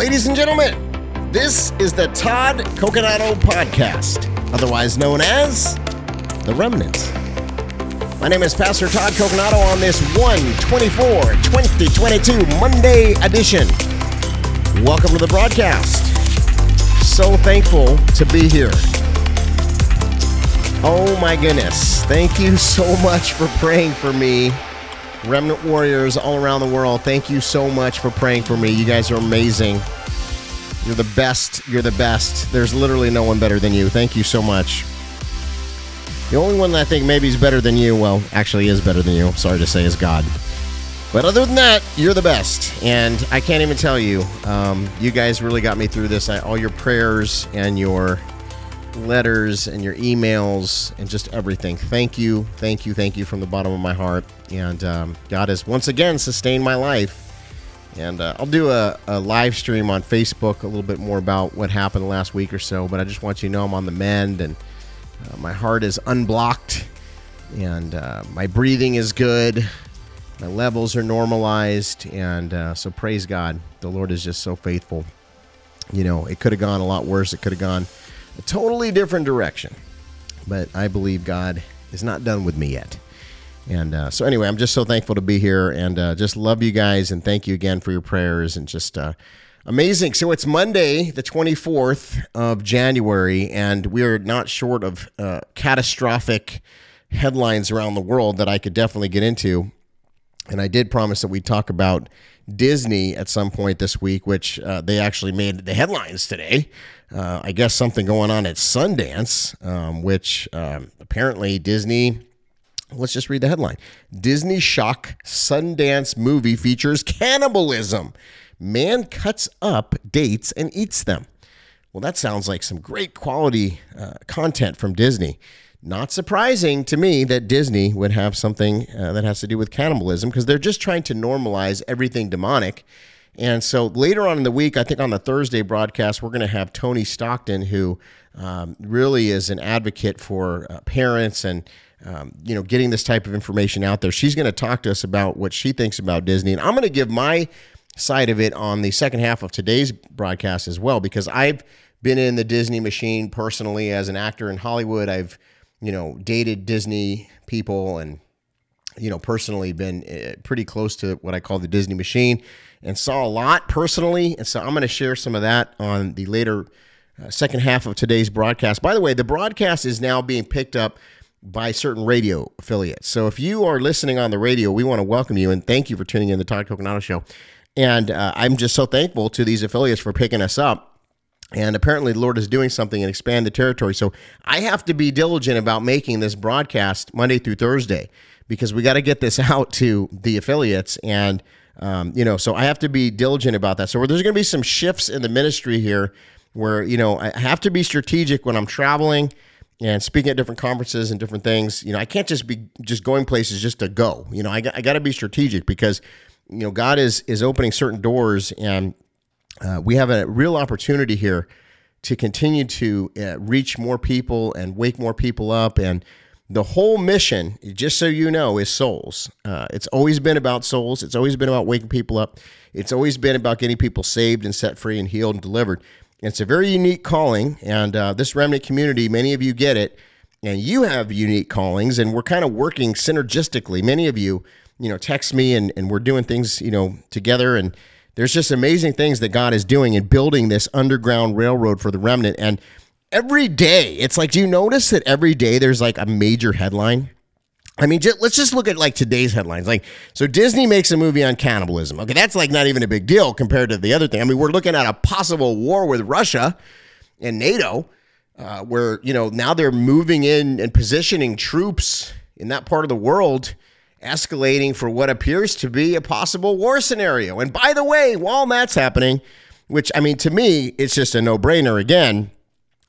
Ladies and gentlemen, this is the Todd Coconato Podcast, otherwise known as The Remnant. My name is Pastor Todd Coconato on this 1/24/2022 Monday edition. Welcome to the broadcast. So thankful to be here. Oh my goodness. Thank you so much for praying for me. Remnant Warriors all around the world, thank you so much for praying for me. You guys are amazing. You're the best. You're the best. There's literally no one better than you. Thank you so much. The only one that I think maybe is better than you, well, actually is better than you, sorry to say, is God. But other than that, you're the best. And I can't even tell you, you guys really got me through this. All your prayers and your letters and your emails and just everything. Thank you from the bottom of my heart. And God has once again sustained my life. And I'll do a live stream on Facebook a little bit more about what happened last week or so. But I just want you to know I'm on the mend, and my heart is unblocked, and my breathing is good. My levels are normalized, and so praise God. The Lord is just so faithful. You know, it could have gone a lot worse. It could have gone a totally different direction. But I believe God is not done with me yet. And so anyway, I'm just so thankful to be here, and just love you guys, and thank you again for your prayers, and just amazing. So it's Monday, the 24th of January, and we are not short of catastrophic headlines around the world that I could definitely get into. And I did promise that we'd talk about Disney at some point this week, which they actually made the headlines today. I guess something going on at Sundance, which apparently Disney, let's just read the headline. Disney shock: Sundance movie features cannibalism. Man cuts up dates and eats them. Well, that sounds like some great quality content from Disney. Not surprising to me that Disney would have something that has to do with cannibalism, because they're just trying to normalize everything demonic. And so later on in the week, I think on the Thursday broadcast, we're going to have Toni Stockton, who really is an advocate for parents and you know, getting this type of information out there. She's going to talk to us about what she thinks about Disney, and I'm going to give my side of it on the second half of today's broadcast as well, because I've been in the Disney machine personally as an actor in Hollywood. I've dated Disney people, and, personally been pretty close to what I call the Disney machine, and saw a lot personally. And so I'm going to share some of that on the later second half of today's broadcast. By the way, the broadcast is now being picked up by certain radio affiliates. So if you are listening on the radio, we want to welcome you and thank you for tuning in to the Todd Coconato Show. And I'm just so thankful to these affiliates for picking us up. And apparently the Lord is doing something and expand the territory. So I have to be diligent about making this broadcast Monday through Thursday, because we got to get this out to the affiliates. And, so I have to be diligent about that. So there's going to be some shifts in the ministry here where, I have to be strategic when I'm traveling and speaking at different conferences and different things. I can't just be going places just to go. I got to be strategic, because, God is opening certain doors, and we have a real opportunity here to continue to reach more people and wake more people up. And the whole mission, just so you know, is souls. It's always been about souls. It's always been about waking people up. It's always been about getting people saved and set free and healed and delivered. And it's a very unique calling. And this remnant community, many of you get it, and you have unique callings, and we're kind of working synergistically. Many of you, text me, and we're doing things, together, and there's just amazing things that God is doing in building this underground railroad for the remnant. And every day, it's like, do you notice that every day there's like a major headline? I mean, let's just look at like today's headlines. Like, so Disney makes a movie on cannibalism. Okay, that's like not even a big deal compared to the other thing. I mean, we're looking at a possible war with Russia and NATO, where, now they're moving in and positioning troops in that part of the world, escalating for what appears to be a possible war scenario. And by the way, while that's happening, which, to me, it's just a no-brainer again.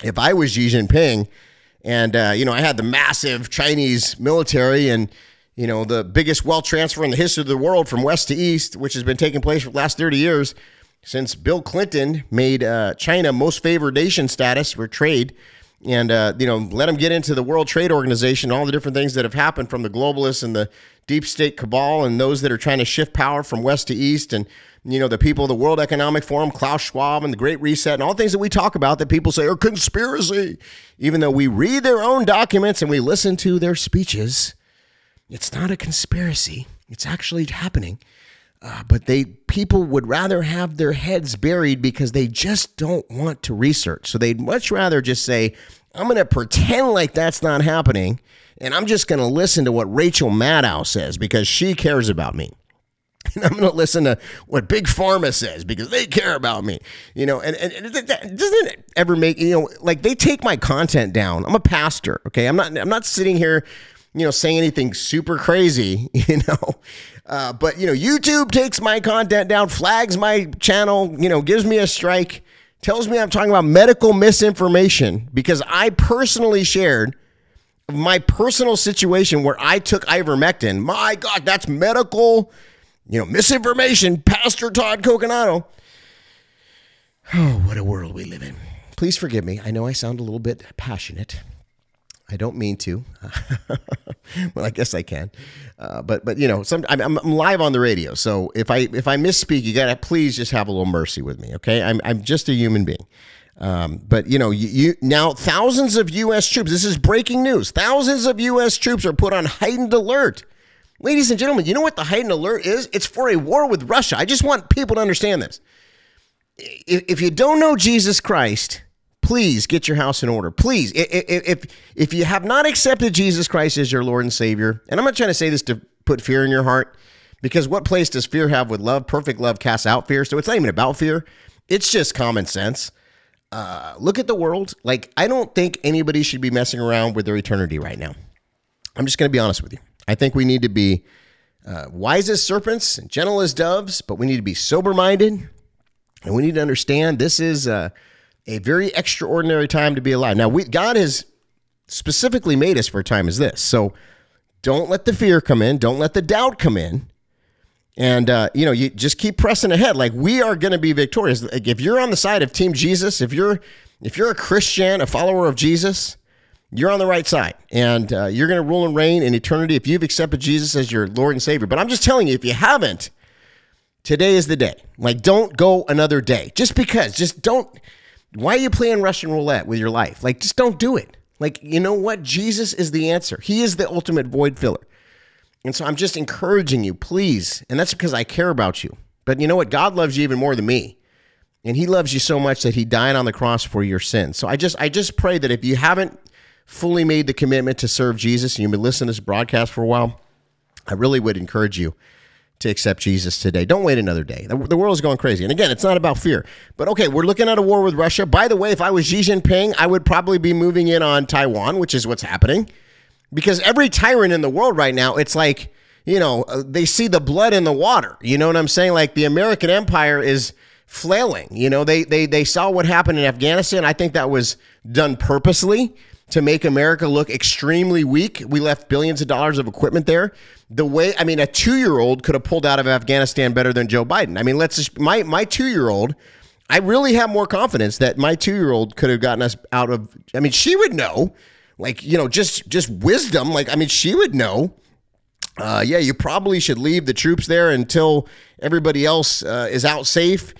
If I was Xi Jinping and, I had the massive Chinese military and, the biggest wealth transfer in the history of the world from west to east, which has been taking place for the last 30 years since Bill Clinton made China most favored nation status for trade. and let them get into the World Trade Organization, all the different things that have happened from the globalists and the deep state cabal and those that are trying to shift power from west to east, and the people of the World Economic Forum, Klaus Schwab and the Great Reset and all the things that we talk about that people say are conspiracy, even though we read their own documents and we listen to their speeches. It's not a conspiracy. It's actually happening. But people would rather have their heads buried because they just don't want to research. So they'd much rather just say, I'm going to pretend like that's not happening, and I'm just going to listen to what Rachel Maddow says because she cares about me. And I'm going to listen to what Big Pharma says because they care about me. And doesn't it ever make, like they take my content down. I'm a pastor, okay? I'm not sitting here saying anything super crazy, but, YouTube takes my content down, flags my channel, gives me a strike, tells me I'm talking about medical misinformation because I personally shared my personal situation where I took ivermectin. My God, that's medical, misinformation, Pastor Todd Coconato. Oh, what a world we live in. Please forgive me. I know I sound a little bit passionate. I don't mean to. Well, I guess I can. I'm live on the radio, so if I misspeak, you gotta please just have a little mercy with me, okay? I'm just a human being. Now thousands of U.S. troops. This is breaking news. Thousands of U.S. troops are put on heightened alert. Ladies and gentlemen, you know what the heightened alert is? It's for a war with Russia. I just want people to understand this. If you don't know Jesus Christ, please get your house in order. Please, if you have not accepted Jesus Christ as your Lord and Savior, and I'm not trying to say this to put fear in your heart, because what place does fear have with love? Perfect love casts out fear. So it's not even about fear. It's just common sense. Look at the world. Like, I don't think anybody should be messing around with their eternity right now. I'm just going to be honest with you. I think we need to be wise as serpents and gentle as doves, but we need to be sober-minded, and we need to understand this is a very extraordinary time to be alive. Now, God has specifically made us for a time as this. So don't let the fear come in. Don't let the doubt come in. And, you just keep pressing ahead. Like, we are going to be victorious. Like, if you're on the side of Team Jesus, if you're a Christian, a follower of Jesus, you're on the right side. And you're going to rule and reign in eternity if you've accepted Jesus as your Lord and Savior. But I'm just telling you, if you haven't, today is the day. Like, don't go another day. Just don't. Why are you playing Russian roulette with your life? Like, just don't do it. Like, you know what? Jesus is the answer. He is the ultimate void filler. And so I'm just encouraging you, please. And that's because I care about you. But you know what? God loves you even more than me. And he loves you so much that he died on the cross for your sins. So I just pray that if you haven't fully made the commitment to serve Jesus and you've been listening to this broadcast for a while, I really would encourage you to accept Jesus today. Don't wait another day. The world is going crazy. And again, it's not about fear. But okay, we're looking at a war with Russia. By the way, if I was Xi Jinping, I would probably be moving in on Taiwan, which is what's happening. Because every tyrant in the world right now, it's like, they see the blood in the water. You know what I'm saying? Like, the American empire is flailing. They saw what happened in Afghanistan. I think that was done purposely to make America look extremely weak. We left billions of dollars of equipment there. A 2-year-old could have pulled out of Afghanistan better than Joe Biden. I mean, my 2-year-old, I really have more confidence that my 2-year-old could have gotten us out of, she would know, just wisdom. She would know, you probably should leave the troops there until everybody else is out safe.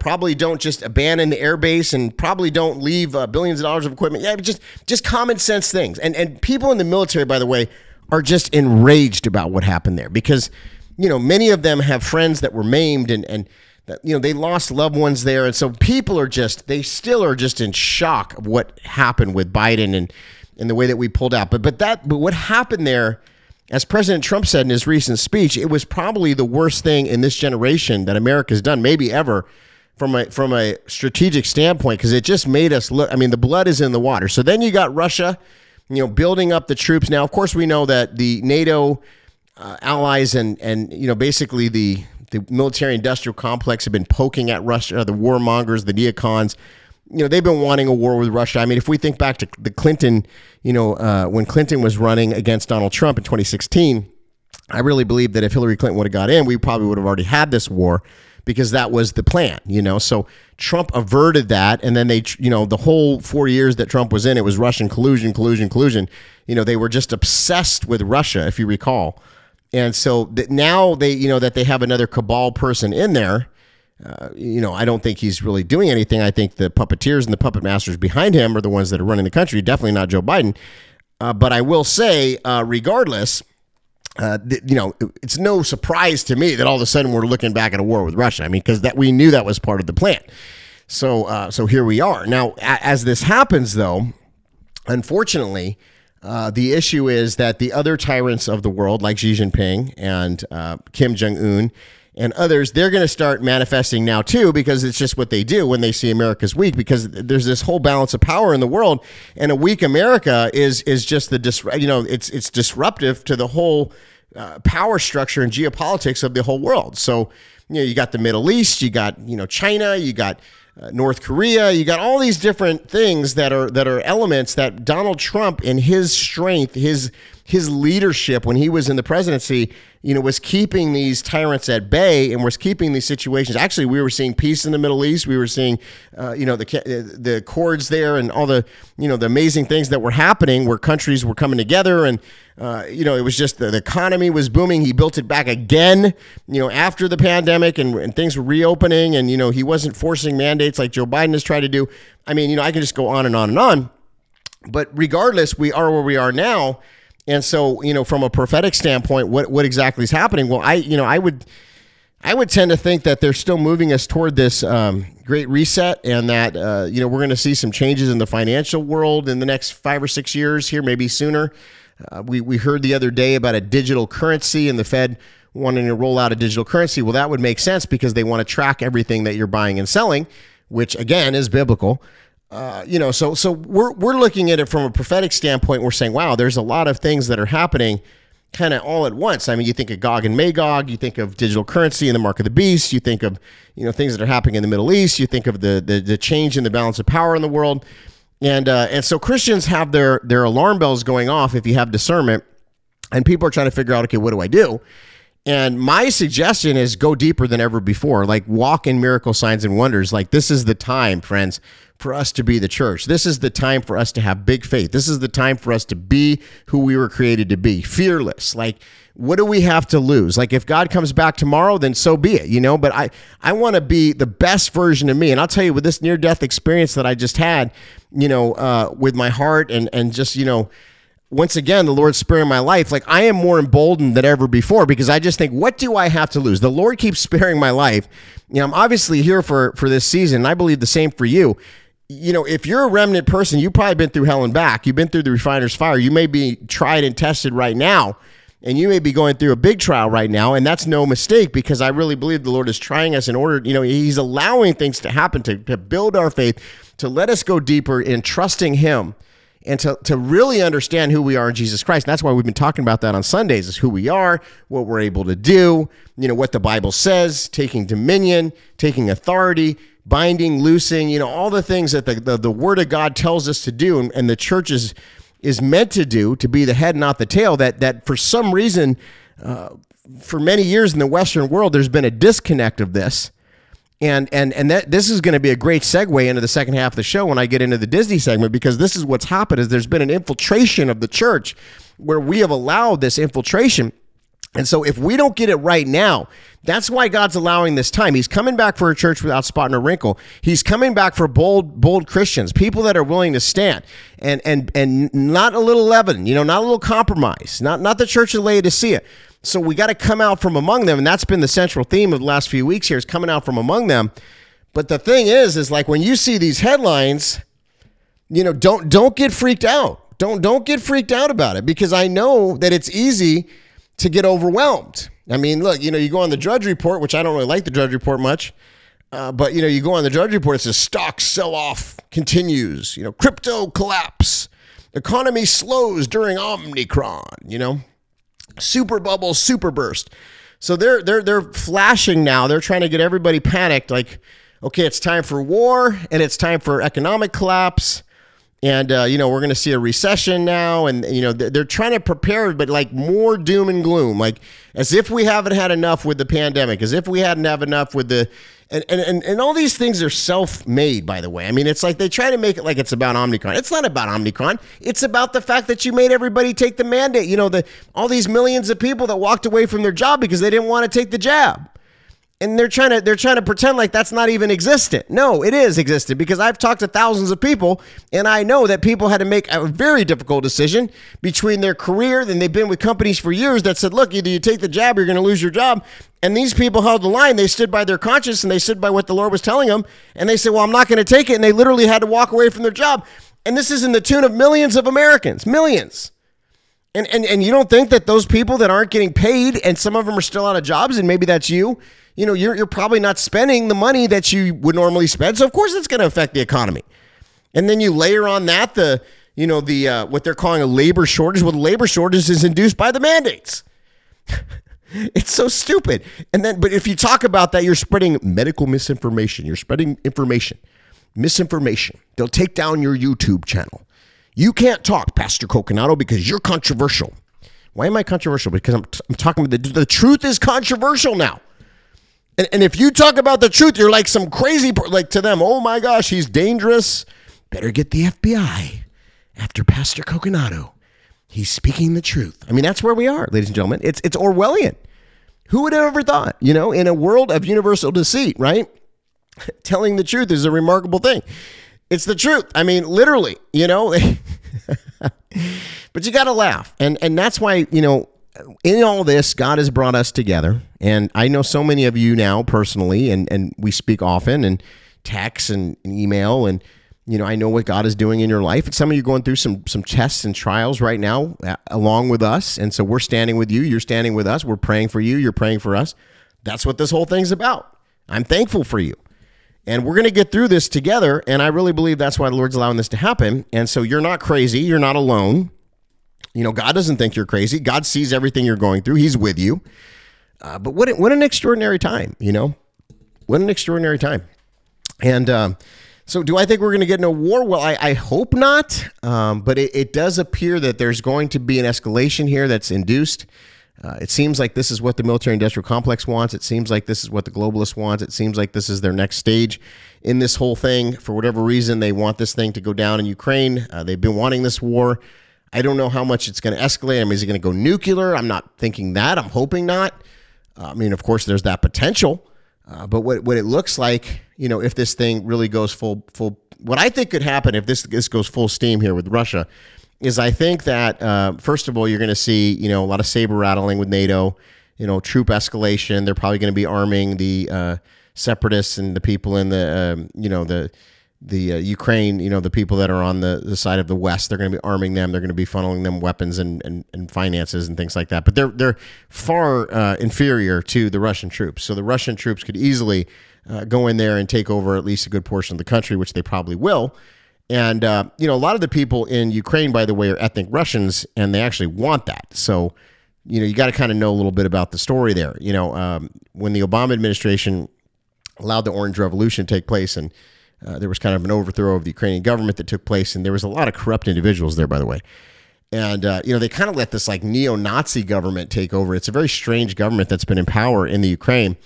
Probably don't just abandon the airbase, and probably don't leave billions of dollars of equipment. Yeah, just common sense things. And people in the military, by the way, are just enraged about what happened there because, many of them have friends that were maimed and they lost loved ones there. And so people are still in shock of what happened with Biden and the way that we pulled out. But what happened there, as President Trump said in his recent speech, it was probably the worst thing in this generation that America's done, maybe ever, from a strategic standpoint, because it just made us look. The blood is in the water. So then you got Russia, building up the troops. Now, of course, we know that the NATO allies and basically the military-industrial complex have been poking at Russia, the warmongers, the neocons. They've been wanting a war with Russia. If we think back to the Clinton, when Clinton was running against Donald Trump in 2016, I really believe that if Hillary Clinton would have got in, we probably would have already had this war because that was the plan, you know. So Trump averted that, and then they, you know, the whole 4 years that Trump was in, it was Russian collusion. You know, they were just obsessed with Russia, if you recall. And so that now they, you know, that they have another cabal person in there, you know, I don't think he's really doing anything. I think the puppeteers and the puppet masters behind him are the ones that are running the country, definitely not Joe Biden. But I will say, regardless, you know, it's no surprise to me that all of a sudden we're looking back at a war with Russia. I mean, because that we knew that was part of the plan. So so here we are. Now, as this happens, though, unfortunately, the issue is that the other tyrants of the world, like Xi Jinping and Kim Jong-un and others, they're going to start manifesting now, too, because it's just what they do when they see America's weak, because there's this whole balance of power in the world. And a weak America is just it's disruptive to the whole power structure and geopolitics of the whole world. So, you know, you got the Middle East, you got, you know, China, you got North Korea, you got all these different things that are elements that Donald Trump, in his strength, his leadership when he was in the presidency, you know, was keeping these tyrants at bay and was keeping these situations. Actually, we were seeing peace in the Middle East. We were seeing, you know, the accords there and all the, you know, the amazing things that were happening where countries were coming together. And, you know, it was just the economy was booming. He built it back again, you know, after the pandemic and things were reopening. And, you know, he wasn't forcing mandates like Joe Biden has tried to do. I mean, you know, I can just go on and on and on. But regardless, we are where we are now. And so, you know, from a prophetic standpoint, what exactly is happening? Well, I would tend to think that they're still moving us toward this great reset, and that, you know, we're going to see some changes in the financial world in the next 5 or 6 years here, maybe sooner. We heard the other day about a digital currency and the Fed wanting to roll out a digital currency. Well, that would make sense because they want to track everything that you're buying and selling, which, again, is biblical. You know, so we're looking at it from a prophetic standpoint. We're saying, wow, there's a lot of things that are happening kind of all at once. I mean, you think of Gog and Magog, you think of digital currency and the mark of the beast, you think of, you know, things that are happening in the Middle East, you think of the change in the balance of power in the world. And so Christians have their alarm bells going off if you have discernment, and people are trying to figure out, okay, what do I do? And my suggestion is go deeper than ever before, like walk in miracle signs and wonders. Like, this is the time, friends, for us to be the church. This is the time for us to have big faith. This is the time for us to be who we were created to be, fearless. Like, what do we have to lose? Like, if God comes back tomorrow, then so be it, you know, but I want to be the best version of me. And I'll tell you, with this near-death experience that I just had, you know, with my heart and just, you know, once again, the Lord sparing my life, like, I am more emboldened than ever before, because I just think, what do I have to lose? The Lord keeps sparing my life. You know, I'm obviously here for this season, and I believe the same for you. You know, if you're a remnant person, you've probably been through hell and back. You've been through the refiner's fire. You may be tried and tested right now, and you may be going through a big trial right now, and that's no mistake, because I really believe the Lord is trying us in order, you know, he's allowing things to happen to build our faith, to let us go deeper in trusting him, and to really understand who we are in Jesus Christ. And that's why we've been talking about that on Sundays, is who we are, what we're able to do, you know, what the Bible says, taking dominion, taking authority, binding, loosing, you know, all the things that the Word of God tells us to do, and the church is meant to do, to be the head, not the tail, that for some reason, for many years in the Western world, there's been a disconnect of this. And that this is going to be a great segue into the second half of the show when I get into the Disney segment, because this is what's happened, is there's been an infiltration of the church where we have allowed this infiltration. And so if we don't get it right now, that's why God's allowing this time. He's coming back for a church without spot nor wrinkle. He's coming back for bold Christians, people that are willing to stand and not a little leaven, you know, not a little compromise, not the church of Laodicea. So we got to come out from among them. And that's been the central theme of the last few weeks here, is coming out from among them. But the thing is like, when you see these headlines, you know, don't get freaked out. Don't get freaked out about it, because I know that it's easy to get overwhelmed. I mean, look, you know, you go on the Drudge Report, which I don't really like the Drudge Report much. But, you know, you go on the Drudge Report, it says stock sell-off continues, you know, crypto collapse, economy slows during Omicron, you know. Super bubble, super burst. So they're flashing now. They're trying to get everybody panicked. Like, okay, it's time for war, and it's time for economic collapse, And, you know, we're going to see a recession now. And, you know, they're trying to prepare, but like more doom and gloom, like as if we haven't had enough with the pandemic, as if we hadn't have enough with the and all these things are self-made, by the way. I mean, it's like they try to make it like it's about Omicron. It's not about Omicron. It's about the fact that you made everybody take the mandate. You know, all these millions of people that walked away from their job because they didn't want to take the jab. And they're trying to pretend like that's not even existent. No, it is existent, because I've talked to thousands of people, and I know that people had to make a very difficult decision between their career. Then they've been with companies for years that said, look, either you take the jab or you're going to lose your job. And these people held the line. They stood by their conscience, and they stood by what the Lord was telling them. And they said, well, I'm not going to take it. And they literally had to walk away from their job. And this is in the tune of millions of Americans, millions. And you don't think that those people that aren't getting paid, and some of them are still out of jobs, and maybe that's you, you know, you're probably not spending the money that you would normally spend. So of course it's going to affect the economy. And then you layer on that the what they're calling a labor shortage. Well, the labor shortage is induced by the mandates. It's so stupid. And then, but if you talk about that, you're spreading medical misinformation. You're spreading misinformation. They'll take down your YouTube channel. You can't talk, Pastor Coconato, because you're controversial. Why am I controversial? Because I'm talking about the truth is controversial now. And if you talk about the truth, you're like some crazy, like to them, oh my gosh, he's dangerous. Better get the FBI after Pastor Coconato. He's speaking the truth. I mean, that's where we are, ladies and gentlemen. It's Orwellian. Who would have ever thought, you know, in a world of universal deceit, right? Telling the truth is a remarkable thing. It's the truth. I mean, literally, you know, but you got to laugh. And that's why, you know, in all this, God has brought us together. And I know so many of you now personally, and we speak often and text and email. And, you know, I know what God is doing in your life. And some of you are going through some tests and trials right now along with us. And so we're standing with you. You're standing with us. We're praying for you. You're praying for us. That's what this whole thing's about. I'm thankful for you. And we're going to get through this together. And I really believe that's why the Lord's allowing this to happen. And so you're not crazy. You're not alone. You know, God doesn't think you're crazy. God sees everything you're going through. He's with you. But what an extraordinary time, you know, what an extraordinary time. And so do I think we're going to get into a war? Well, I hope not. But it does appear that there's going to be an escalation here that's induced. It seems like this is what the military-industrial complex wants. It seems like this is what the globalists want. It seems like this is their next stage in this whole thing. For whatever reason, they want this thing to go down in Ukraine. They've been wanting this war. I don't know how much it's going to escalate. I mean, is it going to go nuclear? I'm not thinking that. I'm hoping not. I mean, of course, there's that potential. But what it looks like, you know, if this thing really goes full, what I think could happen if this goes full steam here with Russia is I think that, first of all, you're going to see, you know, a lot of saber rattling with NATO, you know, troop escalation. They're probably going to be arming the separatists and the people in the, you know, the Ukraine, you know, the people that are on the side of the West. They're going to be arming them. They're going to be funneling them weapons and finances and things like that. But they're far inferior to the Russian troops. So the Russian troops could easily go in there and take over at least a good portion of the country, which they probably will. And, you know, a lot of the people in Ukraine, by the way, are ethnic Russians, and they actually want that. So, you know, you got to kind of know a little bit about the story there. You know, when the Obama administration allowed the Orange Revolution to take place, and there was kind of an overthrow of the Ukrainian government that took place, and there was a lot of corrupt individuals there, by the way. And, you know, they kind of let this like neo-Nazi government take over. It's a very strange government that's been in power in the Ukraine.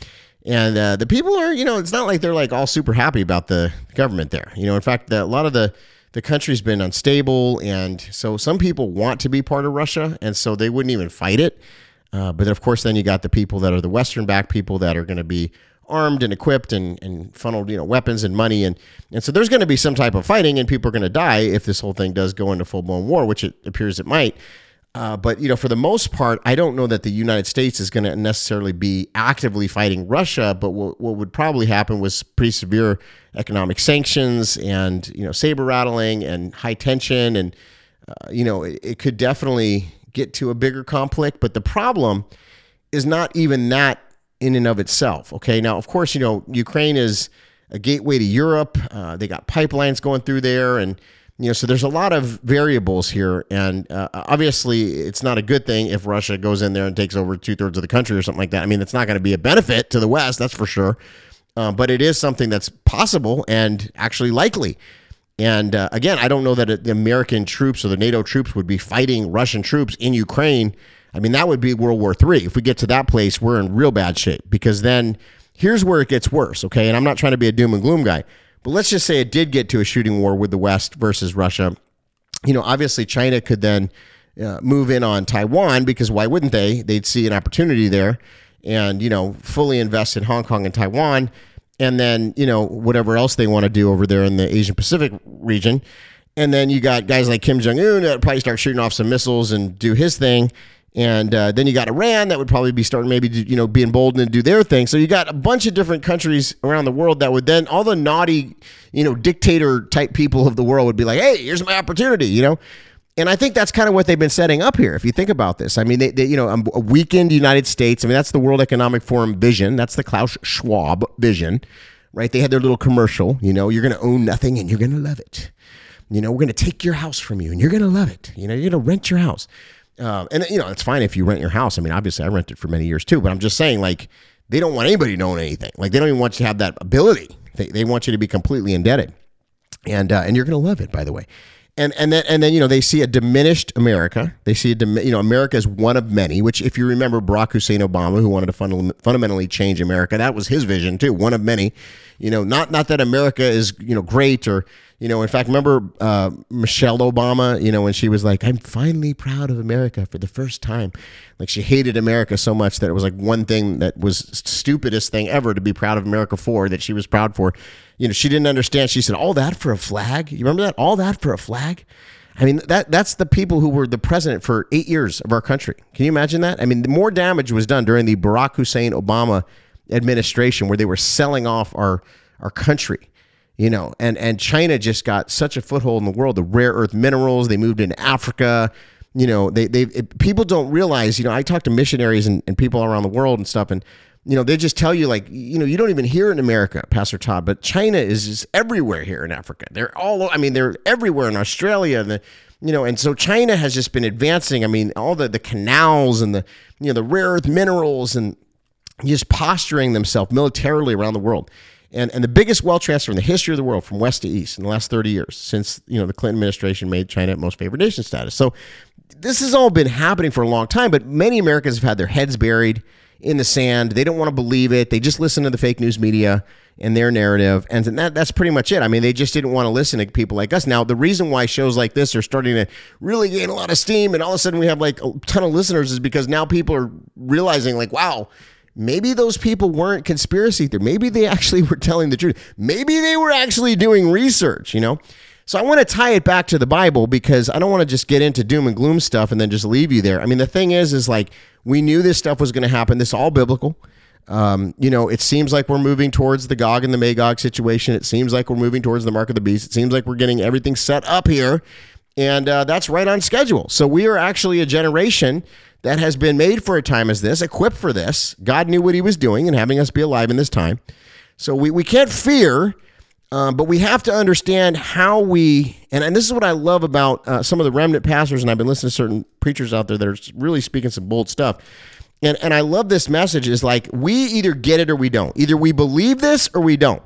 And the people are, you know, it's not like they're like all super happy about the government there. You know, in fact, a lot of the country's been unstable. And so some people want to be part of Russia. And so they wouldn't even fight it. But of course, then you got the people that are the Western-backed people that are going to be armed and equipped and funneled, you know, weapons and money. And so there's going to be some type of fighting, and people are going to die if this whole thing does go into full-blown war, which it appears it might. But, you know, for the most part, I don't know that the United States is going to necessarily be actively fighting Russia. But what would probably happen was pretty severe economic sanctions and, you know, saber rattling and high tension. And, you know, it could definitely get to a bigger conflict. But the problem is not even that in and of itself. OK, now, of course, you know, Ukraine is a gateway to Europe. They got pipelines going through there, and you know, so there's a lot of variables here, and obviously it's not a good thing if Russia goes in there and takes over 2/3 of the country or something like that. I mean, it's not going to be a benefit to the West, that's for sure, but it is something that's possible and actually likely. And again, I don't know that the American troops or the NATO troops would be fighting Russian troops in Ukraine. I mean, that would be World War III. If we get to that place, we're in real bad shape, because then here's where it gets worse, okay? And I'm not trying to be a doom and gloom guy, but let's just say it did get to a shooting war with the West versus Russia. You know, obviously China could then move in on Taiwan, because why wouldn't they? They'd see an opportunity there and, you know, fully invest in Hong Kong and Taiwan, and then, you know, whatever else they want to do over there in the Asian Pacific region. And then you got guys like Kim Jong-un that probably start shooting off some missiles and do his thing. And then you got Iran that would probably be starting maybe to, you know, be emboldened to do their thing. So you got a bunch of different countries around the world that would then, all the naughty, you know, dictator type people of the world would be like, hey, here's my opportunity, you know. And I think that's kind of what they've been setting up here. If you think about this, I mean, they you know, a weakened United States. I mean, that's the World Economic Forum vision. That's the Klaus Schwab vision, right? They had their little commercial, you know, you're going to own nothing and you're going to love it. You know, we're going to take your house from you and you're going to love it. You know, you're going to rent your house. And, you know, it's fine if you rent your house. I mean, obviously I rented for many years too, but I'm just saying, like, they don't want anybody to own anything. Like, they don't even want you to have that ability. They want you to be completely indebted. And you're going to love it, by the way. And then, you know, they see a diminished America. They see, you know, America is one of many, which, if you remember Barack Hussein Obama, who wanted to fundamentally change America, that was his vision too, one of many. You know, not that America is, you know, great or, you know, in fact, remember Michelle Obama, you know, when she was like, I'm finally proud of America for the first time. Like, she hated America so much that it was like one thing that was stupidest thing ever to be proud of America for, that she was proud for. You know, she didn't understand. She said, all that for a flag. You remember that? All that for a flag. I mean, that's the people who were the president for 8 years of our country. Can you imagine that? I mean, more damage was done during the Barack Hussein Obama administration, where they were selling off our country. You know, and China just got such a foothold in the world. The rare earth minerals, they moved into Africa. You know, people don't realize, you know, I talk to missionaries and people around the world and stuff. And, you know, they just tell you, like, you know, you don't even hear in America, Pastor Todd, but China is just everywhere here in Africa. They're all, I mean, they're everywhere in Australia. And, you know, and so China has just been advancing. I mean, all the canals and the, you know, the rare earth minerals, and just posturing themselves militarily around the world. And the biggest wealth transfer in the history of the world from west to east in the last 30 years, since, you know, the Clinton administration made China most favored nation status. So this has all been happening for a long time, but many Americans have had their heads buried in the sand. They don't want to believe it. They just listen to the fake news media and their narrative. And that's pretty much it. I mean, they just didn't want to listen to people like us. Now, the reason why shows like this are starting to really gain a lot of steam, and all of a sudden we have like a ton of listeners, is because now people are realizing, like, wow, maybe those people weren't conspiracy theorists. Maybe they actually were telling the truth. Maybe they were actually doing research, you know? So I want to tie it back to the Bible, because I don't want to just get into doom and gloom stuff and then just leave you there. I mean, the thing is like, we knew this stuff was going to happen. This is all biblical. You know, it seems like we're moving towards the Gog and the Magog situation. It seems like we're moving towards the mark of the beast. It seems like we're getting everything set up here. And that's right on schedule. So we are actually a generation that has been made for a time as this, equipped for this. God knew what he was doing and having us be alive in this time. So we can't fear, but we have to understand how we, and this is what I love about some of the remnant pastors, and I've been listening to certain preachers out there that are really speaking some bold stuff. And I love this message, is like, we either get it or we don't. Either we believe this or we don't.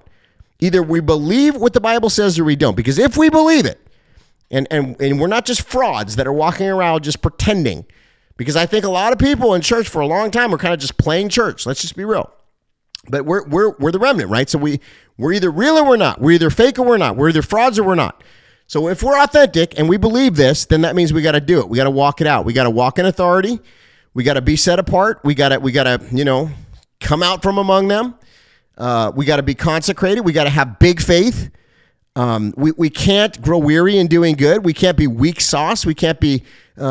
Either we believe what the Bible says or we don't. Because if we believe it, and we're not just frauds that are walking around just pretending. Because I think a lot of people in church for a long time are kind of just playing church. Let's just be real. But we're the remnant, right? So we're either real or we're not. We're either fake or we're not. We're either frauds or we're not. So if we're authentic and we believe this, then that means we got to do it. We got to walk it out. We got to walk in authority. We got to be set apart. We got to, you know, come out from among them. We got to be consecrated. We got to have big faith. We can't grow weary in doing good. We can't be weak sauce. We can't be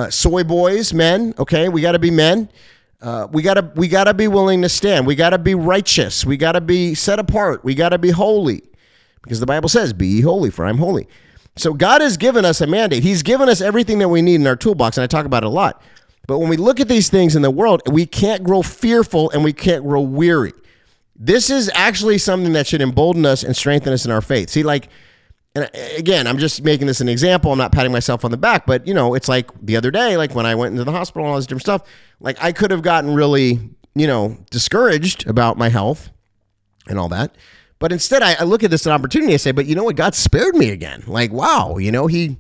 soy boys, men. Okay, we got to be men. We gotta be willing to stand. We gotta be righteous. We gotta be set apart. We gotta be holy, because the Bible says, "Be ye holy, for I'm holy." So God has given us a mandate. He's given us everything that we need in our toolbox, and I talk about it a lot. But when we look at these things in the world, we can't grow fearful and we can't grow weary. This is actually something that should embolden us and strengthen us in our faith. See, like. And again, I'm just making this an example. I'm not patting myself on the back, but, you know, it's like the other day, like when I went into the hospital and all this different stuff, like I could have gotten really, you know, discouraged about my health and all that. But instead, I look at this as an opportunity. I say, but you know what? God spared me again. Like, wow, you know, he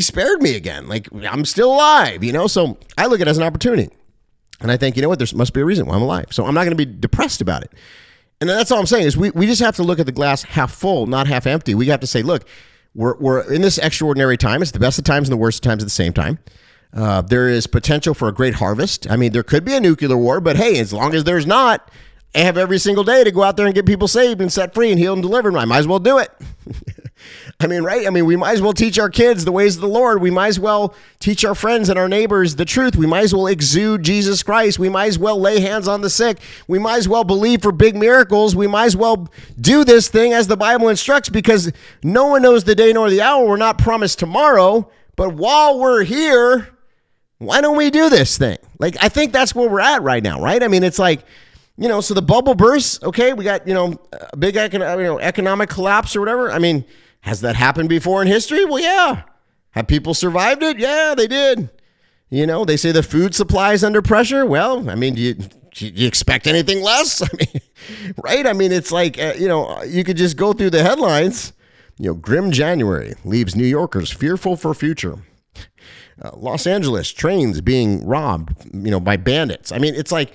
spared me again. Like, I'm still alive, you know? So I look at it as an opportunity. And I think, you know what? There must be a reason why I'm alive. So I'm not going to be depressed about it. And that's all I'm saying is we just have to look at the glass half full, not half empty. We have to say, look, we're in this extraordinary time. It's the best of times and the worst of times at the same time. There is potential for a great harvest. I mean, there could be a nuclear war, but hey, as long as there's not, I have every single day to go out there and get people saved and set free and healed and delivered. I might as well do it. I mean, right? I mean, we might as well teach our kids the ways of the Lord. We might as well teach our friends and our neighbors the truth. We might as well exude Jesus Christ. We might as well lay hands on the sick. We might as well believe for big miracles. We might as well do this thing as the Bible instructs, because no one knows the day nor the hour. We're not promised tomorrow. But while we're here, why don't we do this thing? Like, I think that's where we're at right now, right? I mean, it's like, you know, so the bubble bursts. Okay, we got, you know, a big economic collapse or whatever. I mean, has that happened before in history? Well, yeah. Have people survived it? Yeah, they did. You know, they say the food supply is under pressure. Well, I mean, do you expect anything less? I mean, right? I mean, it's like, you know, you could just go through the headlines. You know, grim January leaves New Yorkers fearful for future. Los Angeles trains being robbed, you know, by bandits. I mean, it's like,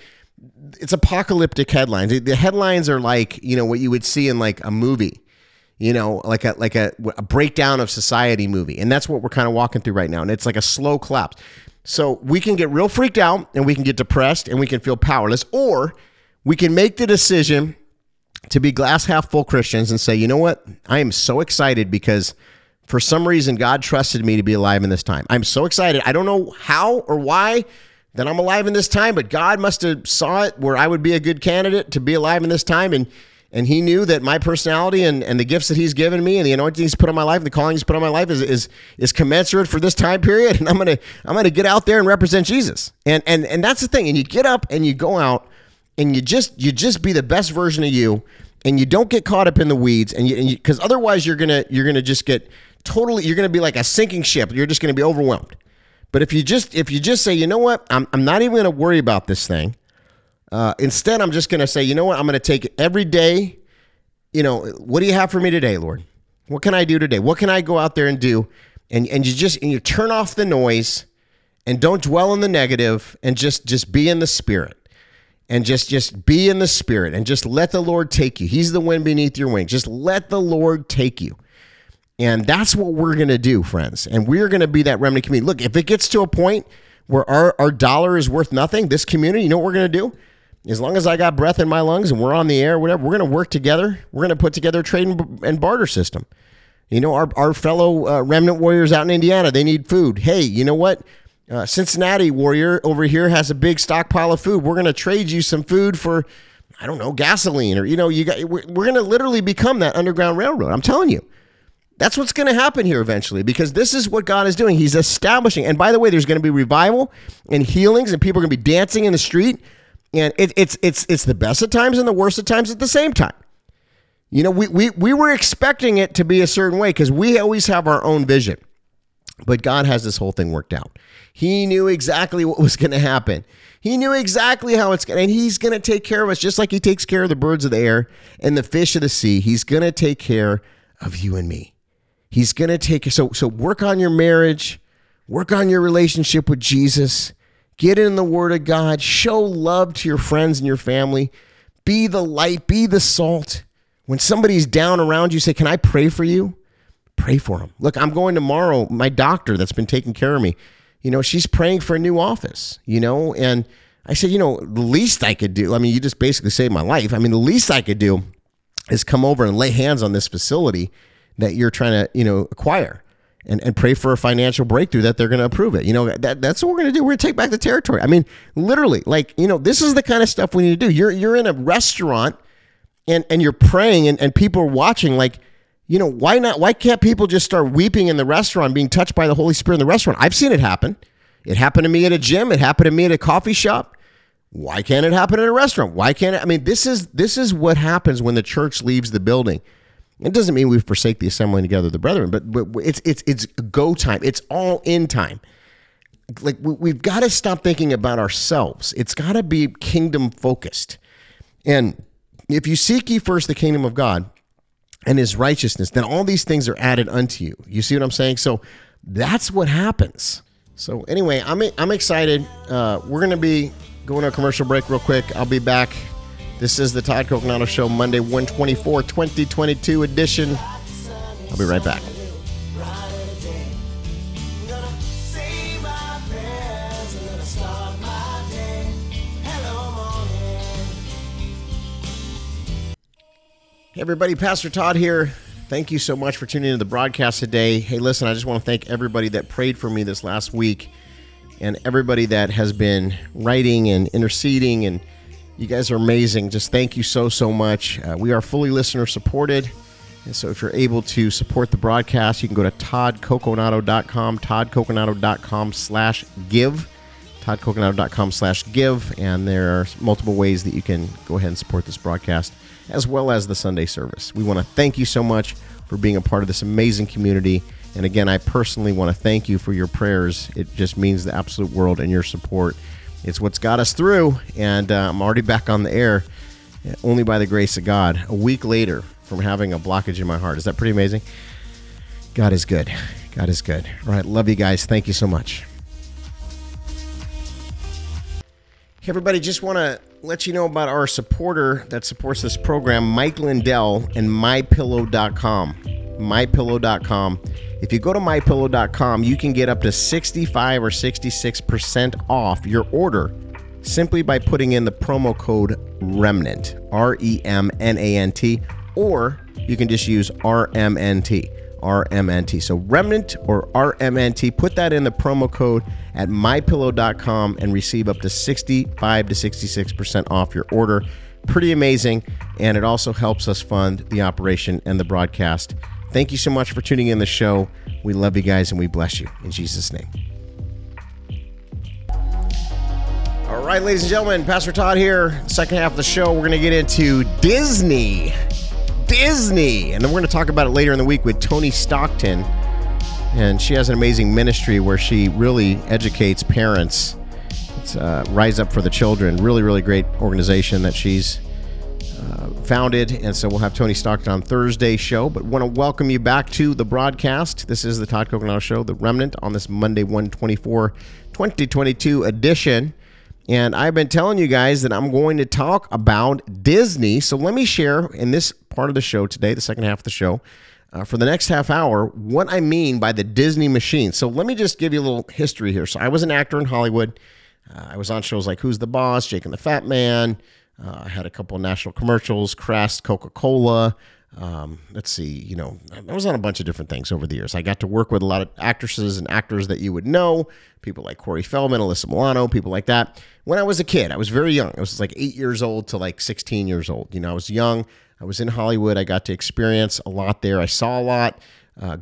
it's apocalyptic headlines. The headlines are like, you know, what you would see in like a movie, you know, like a breakdown of society movie. And that's what we're kind of walking through right now. And it's like a slow collapse. So we can get real freaked out and we can get depressed and we can feel powerless, or we can make the decision to be glass half full Christians and say, you know what? I am so excited because for some reason, God trusted me to be alive in this time. I'm so excited. I don't know how or why that I'm alive in this time, but God must have saw it where I would be a good candidate to be alive in this time. And he knew that my personality and the gifts that he's given me and the anointing he's put on my life and the calling he's put on my life is commensurate for this time period. And I'm gonna get out there and represent Jesus. And that's the thing. And you get up and you go out and you just be the best version of you, and you don't get caught up in the weeds, and you, 'cause otherwise you're gonna just get totally, you're gonna be like a sinking ship. You're just gonna be overwhelmed. But if you just say, you know what, I'm not even going to worry about this thing. Instead, I'm just going to say, you know what, I'm going to take every day. You know, what do you have for me today, Lord? What can I do today? What can I go out there and do? And you turn off the noise and don't dwell on the negative, and just be in the Spirit, and just be in the Spirit, and just let the Lord take you. He's the wind beneath your wing. Just let the Lord take you. And that's what we're going to do, friends. And we're going to be that remnant community. Look, if it gets to a point where our dollar is worth nothing, this community, you know what we're going to do? As long as I got breath in my lungs and we're on the air, whatever, we're going to work together. We're going to put together a trade and barter system. You know, our fellow remnant warriors out in Indiana, they need food. Hey, you know what? Cincinnati warrior over here has a big stockpile of food. We're going to trade you some food for, I don't know, gasoline, or, you know, we're going to literally become that Underground Railroad. I'm telling you. That's what's going to happen here eventually, because this is what God is doing. He's establishing. And by the way, there's going to be revival and healings, and people are going to be dancing in the street. And it's the best of times and the worst of times at the same time. You know, we were expecting it to be a certain way because we always have our own vision. But God has this whole thing worked out. He knew exactly what was going to happen. He knew exactly how it's going to, and he's going to take care of us just like he takes care of the birds of the air and the fish of the sea. He's going to take care of you and me. He's going to take you. So work on your marriage, work on your relationship with Jesus, get in the Word of God, show love to your friends and your family, be the light, be the salt. When somebody's down around you, say, can I pray for you? Pray for them. Look, I'm going tomorrow. My doctor that's been taking care of me, you know, she's praying for a new office, you know, and I said, you know, the least I could do, I mean, you just basically saved my life. I mean, the least I could do is come over and lay hands on this facility that you're trying to, you know, acquire, and pray for a financial breakthrough that they're going to approve it. You know, that's what we're going to do. We're going to take back the territory. I mean, literally, like, you know, this is the kind of stuff we need to do. You're in a restaurant and you're praying and people are watching, like, you know, why not? Why can't people just start weeping in the restaurant, being touched by the Holy Spirit in the restaurant? I've seen it happen. It happened to me at a gym. It happened to me at a coffee shop. Why can't it happen at a restaurant? Why can't it? I mean, this is what happens when the church leaves the building. It doesn't mean we forsake the assembling together of the brethren, but it's go time. It's all in time. Like, we've got to stop thinking about ourselves. It's got to be kingdom focused. And if you seek ye first the kingdom of God and his righteousness, then all these things are added unto you. You see what I'm saying? So that's what happens. So anyway, I'm excited. We're going to be going to a commercial break real quick. I'll be back. This is the Todd Coconato Show, Monday, 1/24, 2022 edition. I'll be right back. Hey everybody, Pastor Todd here. Thank you so much for tuning into the broadcast today. Hey, listen, I just want to thank everybody that prayed for me this last week and everybody that has been writing and interceding, and you guys are amazing. Just thank you so, so much. We are fully listener supported, and so if you're able to support the broadcast, you can go to ToddCoconato.com, ToddCoconato.com/give, ToddCoconato.com/give, and there are multiple ways that you can go ahead and support this broadcast, as well as the Sunday service. We want to thank you so much for being a part of this amazing community. And again, I personally want to thank you for your prayers. It just means the absolute world, and your support. It's what's got us through, and I'm already back on the air, only by the grace of God, a week later from having a blockage in my heart. Is that pretty amazing? God is good. God is good. All right, love you guys. Thank you so much. Hey everybody, just want to let you know about our supporter that supports this program, Mike Lindell, and MyPillow.com. MyPillow.com. If you go to MyPillow.com, you can get up to 65 or 66% off your order simply by putting in the promo code REMNANT, R-E-M-N-A-N-T, or you can just use R-M-N-T, R-M-N-T. So REMNANT or R-M-N-T, put that in the promo code at MyPillow.com and receive up to 65 to 66% off your order. Pretty amazing, and it also helps us fund the operation and the broadcast. Thank you so much for tuning in the show. We love you guys, and we bless you in Jesus' name. All right, ladies and gentlemen, Pastor Todd here. Second half of the show, we're going to get into Disney, and then we're going to talk about it later in the week with Toni Stockton. And she has an amazing ministry where she really educates parents. It's Rise Up for the Children, really, really great organization that she's founded. And so we'll have Toni Stockton on Thursday's show. But want to welcome you back to the broadcast. This is the Todd Coconato Show, The Remnant, on this Monday, 1/24, 2022 edition. And I've been telling you guys that I'm going to talk about Disney. So let me share in this part of the show today, the second half of the show, for the next half hour, what I mean by the Disney machine. So let me just give you a little history here. So I was an actor in Hollywood. I was on shows like Who's the Boss, Jake and the Fat Man. I had a couple of national commercials, Kraft, Coca-Cola. I was on a bunch of different things over the years. I got to work with a lot of actresses and actors that you would know, people like Corey Feldman, Alyssa Milano, people like that. When I was a kid, I was very young. I was like 8 years old to like 16 years old. You know, I was young. I was in Hollywood. I got to experience a lot there. I saw a lot,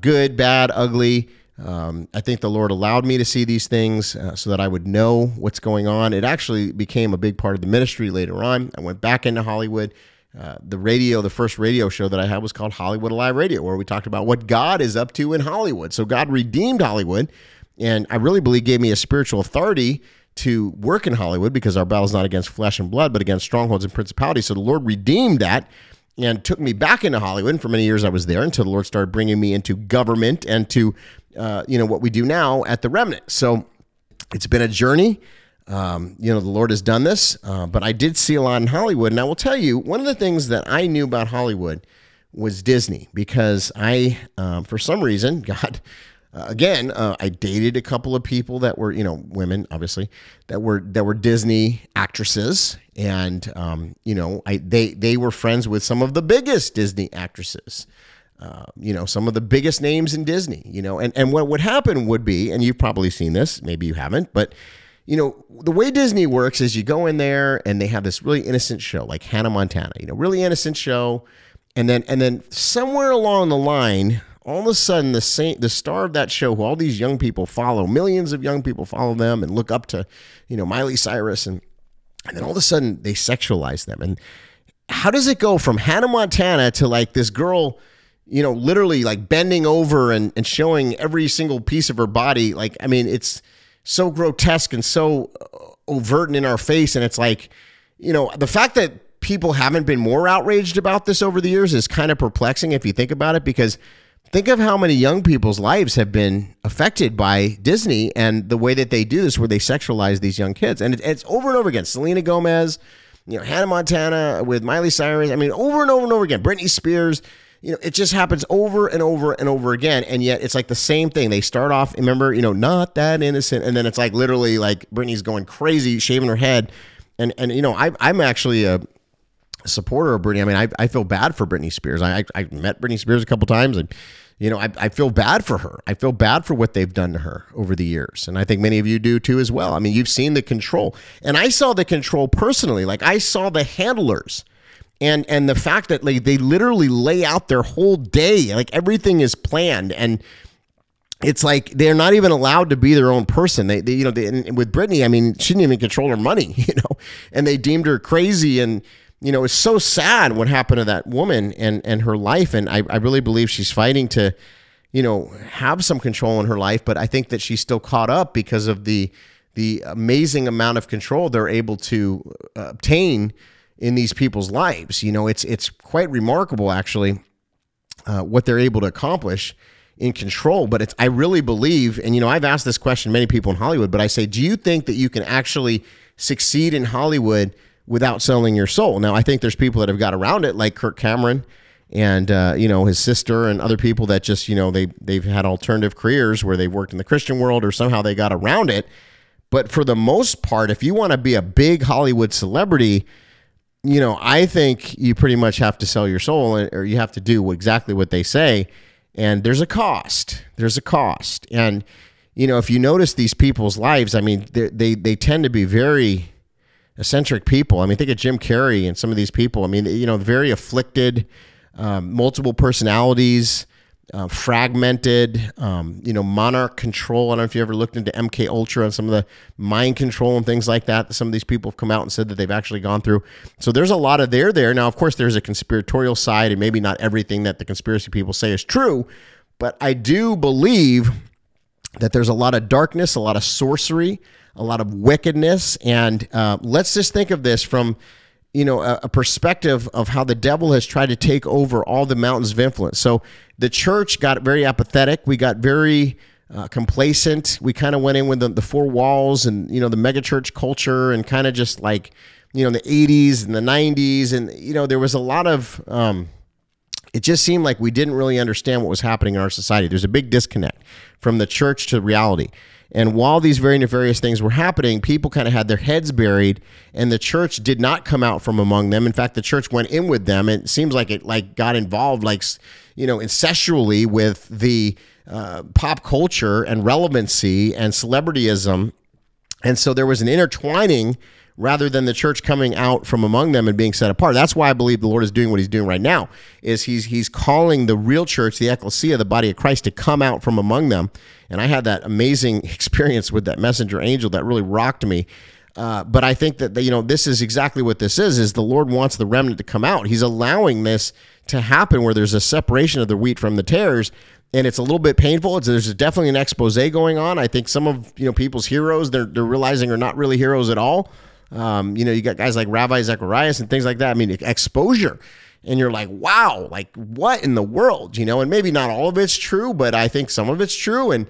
good, bad, ugly. I think the Lord allowed me to see these things so that I would know what's going on. It actually became a big part of the ministry later on. I went back into Hollywood. The first radio show that I had was called Hollywood Alive Radio, where we talked about what God is up to in Hollywood. So God redeemed Hollywood, and I really believe gave me a spiritual authority to work in Hollywood, because our battle is not against flesh and blood, but against strongholds and principalities. So the Lord redeemed that and took me back into Hollywood. And for many years I was there until the Lord started bringing me into government and to, what we do now at the Remnant. So it's been a journey. The Lord has done this, but I did see a lot in Hollywood. And I will tell you, one of the things that I knew about Hollywood was Disney, because I, for some reason, I dated a couple of people that were, women, obviously, that were Disney actresses. And, they were friends with some of the biggest Disney actresses, some of the biggest names in Disney, and what would happen would be, and you've probably seen this, maybe you haven't, but the way Disney works is you go in there and they have this really innocent show, like Hannah Montana, really innocent show. And then somewhere along the line, all of a sudden, the star of that show, who all these young people follow, millions of young people follow them and look up to, Miley Cyrus, and then all of a sudden they sexualize them. And how does it go from Hannah Montana to like this girl, literally like bending over and showing every single piece of her body? Like, I mean, it's so grotesque and so overt and in our face. And it's like, the fact that people haven't been more outraged about this over the years is kind of perplexing if you think about it, because think of how many young people's lives have been affected by Disney and the way that they do this, where they sexualize these young kids. And it's over and over again. Selena Gomez, Hannah Montana with Miley Cyrus. I mean, over and over and over again. Britney Spears. It just happens over and over and over again. And yet it's like the same thing. They start off, remember, not that innocent. And then it's like literally like Britney's going crazy, shaving her head. And I'm actually a supporter of Britney. I mean, I feel bad for Britney Spears. I met Britney Spears a couple times, and I feel bad for her. I feel bad for what they've done to her over the years. And I think many of you do too as well. I mean, you've seen the control, and I saw the control personally. Like I saw the handlers and the fact that they literally lay out their whole day. Like everything is planned, and it's like they're not even allowed to be their own person. They and with Britney, I mean, she didn't even control her money, and they deemed her crazy. And it's so sad what happened to that woman and her life. And I really believe she's fighting to, have some control in her life. But I think that she's still caught up because of the amazing amount of control they're able to obtain in these people's lives. It's quite remarkable, actually, what they're able to accomplish in control. But I really believe, and I've asked this question to many people in Hollywood, but I say, do you think that you can actually succeed in Hollywood without selling your soul? Now, I think there's people that have got around it, like Kirk Cameron and, his sister and other people that just, they've had alternative careers where they worked in the Christian world or somehow they got around it. But for the most part, if you want to be a big Hollywood celebrity, I think you pretty much have to sell your soul, or you have to do exactly what they say. And there's a cost. And, if you notice these people's lives, I mean, they tend to be very eccentric people. I mean, think of Jim Carrey and some of these people. I mean, very afflicted, multiple personalities, fragmented, monarch control. I don't know if you ever looked into MK Ultra and some of the mind control and things like that. Some of these people have come out and said that they've actually gone through. So there's a lot of there. Now, of course, there's a conspiratorial side, and maybe not everything that the conspiracy people say is true, but I do believe that there's a lot of darkness, a lot of sorcery, a lot of wickedness. And let's just think of this from, a perspective of how the devil has tried to take over all the mountains of influence. So the church got very apathetic. We got very complacent. We kind of went in with the four walls and, the megachurch culture, and kind of just like, the 80s and the 90s. And, there was a lot of, it just seemed like we didn't really understand what was happening in our society. There's a big disconnect from the church to reality. And while these very nefarious things were happening, people kind of had their heads buried, and the church did not come out from among them. In fact, the church went in with them. It seems like it got involved, incestually with the pop culture and relevancy and celebrityism. And so there was an intertwining rather than the church coming out from among them and being set apart. That's why I believe the Lord is doing what he's doing right now, is he's calling the real church, the ecclesia, the body of Christ, to come out from among them. And I had that amazing experience with that messenger angel that really rocked me. But I think that, this is exactly what this is the Lord wants the remnant to come out. He's allowing this to happen where there's a separation of the wheat from the tares. And it's a little bit painful. There's definitely an expose going on. I think some of people's heroes, they're realizing are not really heroes at all. You got guys like Rabbi Zacharias and things like that. I mean, exposure, and you're like, wow, like what in the world, and maybe not all of it's true, but I think some of it's true. And,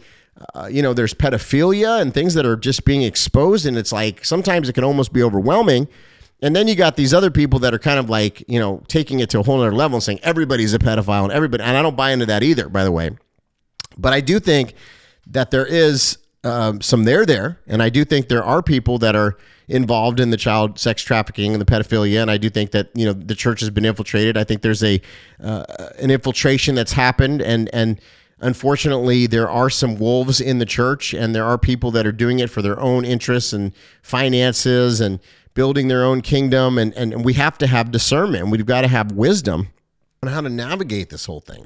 there's pedophilia and things that are just being exposed. And it's like, sometimes it can almost be overwhelming. And then you got these other people that are kind of like, taking it to a whole other level and saying everybody's a pedophile and everybody. And I don't buy into that either, by the way, but I do think that there is, some there. And I do think there are people that are involved in the child sex trafficking and the pedophilia. And I do think that, the church has been infiltrated. I think there's an infiltration that's happened. And unfortunately, there are some wolves in the church, and there are people that are doing it for their own interests and finances and building their own kingdom. And we have to have discernment, and we've got to have wisdom on how to navigate this whole thing,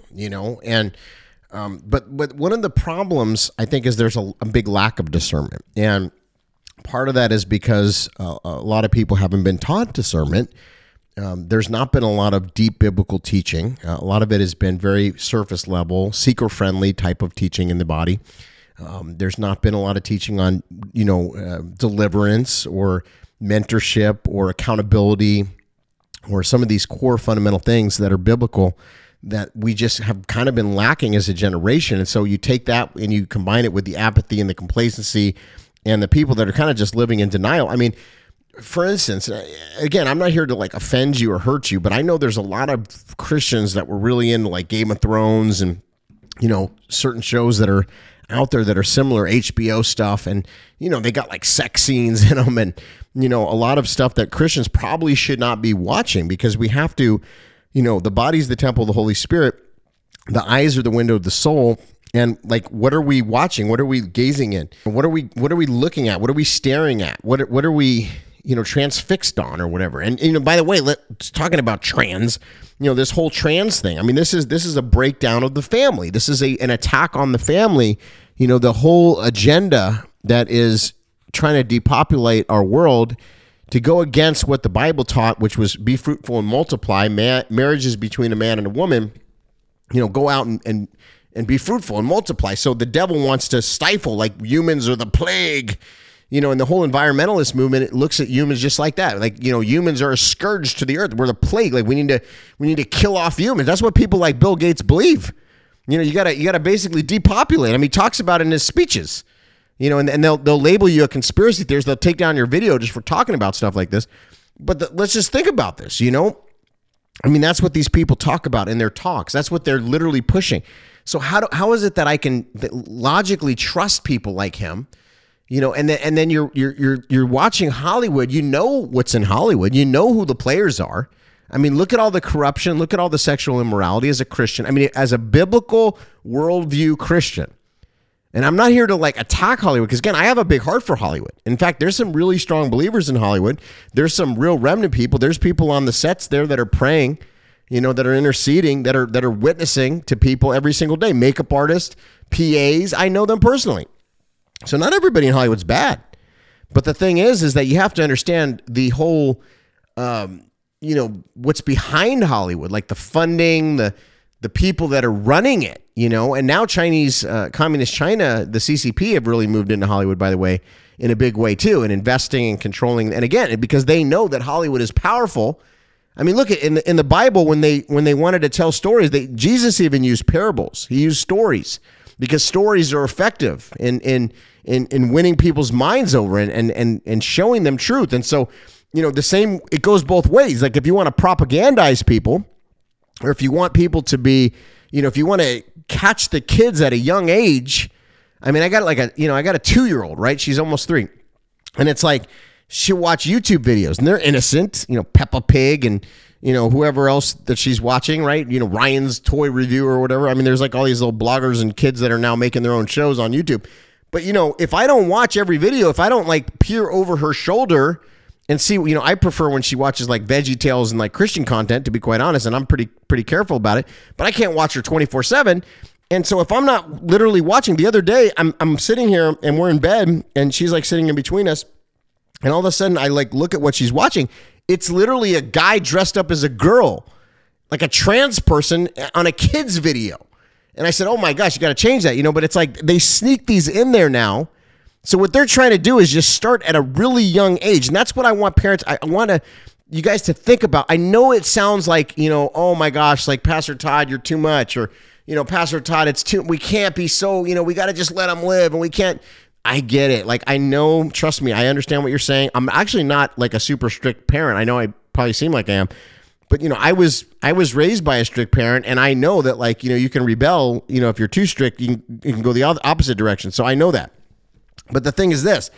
But one of the problems, I think, is there's a big lack of discernment. And part of that is because a lot of people haven't been taught discernment. There's not been a lot of deep biblical teaching. A lot of it has been very surface level, seeker-friendly type of teaching in the body. There's not been a lot of teaching on, deliverance or mentorship or accountability or some of these core fundamental things that are biblical that we just have kind of been lacking as a generation. And so you take that and you combine it with the apathy and the complacency and the people that are kind of just living in denial. I mean, for instance, again, I'm not here to like offend you or hurt you, but I know there's a lot of Christians that were really into like Game of Thrones and, you know, certain shows that are out there that are similar, HBO stuff. And, you know, they got like sex scenes in them and, you know, a lot of stuff that Christians probably should not be watching, because we have to, you know, the body's the temple of the Holy Spirit. The eyes are the window of the soul. And like, what are we watching? What are we gazing in? What are we looking at? What are we staring at? What are we, you know, transfixed on or whatever? And, you know, by the way, let's talking about trans, you know, this whole trans thing. I mean, this is a breakdown of the family. This is an attack on the family. You know, the whole agenda that is trying to depopulate our world to go against what the Bible taught, which was be fruitful and multiply, marriages between a man and a woman, you know, go out and be fruitful and multiply. So the devil wants to stifle, like humans are the plague, you know, and the whole environmentalist movement, it looks at humans just like that. Like, you know, humans are a scourge to the earth. We're the plague. Like we need to kill off humans. That's what people like Bill Gates believe. You know, you gotta basically depopulate. I mean, he talks about it in his speeches. You know, and they'll label you a conspiracy theorist. They'll take down your video just for talking about stuff like this. But let's just think about this, you know. I mean, that's what these people talk about in their talks. That's what they're literally pushing. So how is it that I can logically trust people like him, you know? And then you're watching Hollywood. You know what's in Hollywood. You know who the players are. I mean, look at all the corruption. Look at all the sexual immorality. As a Christian, I mean, as a biblical worldview Christian. And I'm not here to like attack Hollywood, because again, I have a big heart for Hollywood. In fact, there's some really strong believers in Hollywood. There's some real remnant people. There's people on the sets there that are praying, you know, that are interceding, that are witnessing to people every single day. Makeup artists, PAs, I know them personally. So not everybody in Hollywood's bad. But the thing is that you have to understand the whole, you know, what's behind Hollywood, like the funding, the people that are running it, you know. And now Chinese, Communist China, the CCP have really moved into Hollywood, by the way, in a big way too, and investing and controlling. And again, because they know that Hollywood is powerful. I mean, look at in the Bible, when they wanted to tell stories, Jesus even used parables. He used stories, because stories are effective in winning people's minds over and showing them truth. And so, you know, the same, it goes both ways. Like if you want to propagandize people, or if you want people to be, you know, if you want to catch the kids at a young age. I mean, I got a 2-year-old, right? She's almost 3. And it's like, she'll watch YouTube videos and they're innocent, you know, Peppa Pig and, you know, whoever else that she's watching, right? You know, Ryan's Toy Review or whatever. I mean, there's like all these little bloggers and kids that are now making their own shows on YouTube. But, you know, if I don't watch every video, if I don't like peer over her shoulder and see, you know, I prefer when she watches like VeggieTales and like Christian content, to be quite honest, and I'm pretty careful about it, but I can't watch her 24/7. And so if I'm not literally watching, the other day I'm sitting here and we're in bed and she's like sitting in between us, and all of a sudden I like look at what she's watching. It's literally a guy dressed up as a girl, like a trans person on a kid's video. And I said, oh my gosh, you got to change that, you know. But it's like they sneak these in there now. So what they're trying to do is just start at a really young age. And that's what I want parents, I want to you guys to think about. I know it sounds like, you know, oh my gosh, like Pastor Todd, you're too much, or, you know, Pastor Todd, it's too, we can't be so, you know, we got to just let them live, and we can't. I get it. Like, I know, trust me, I understand what you're saying. I'm actually not like a super strict parent. I know I probably seem like I am, but, you know, I was raised by a strict parent, and I know that, like, you know, you can rebel, you know, if you're too strict, you can go the opposite direction. So I know that. But the thing is this,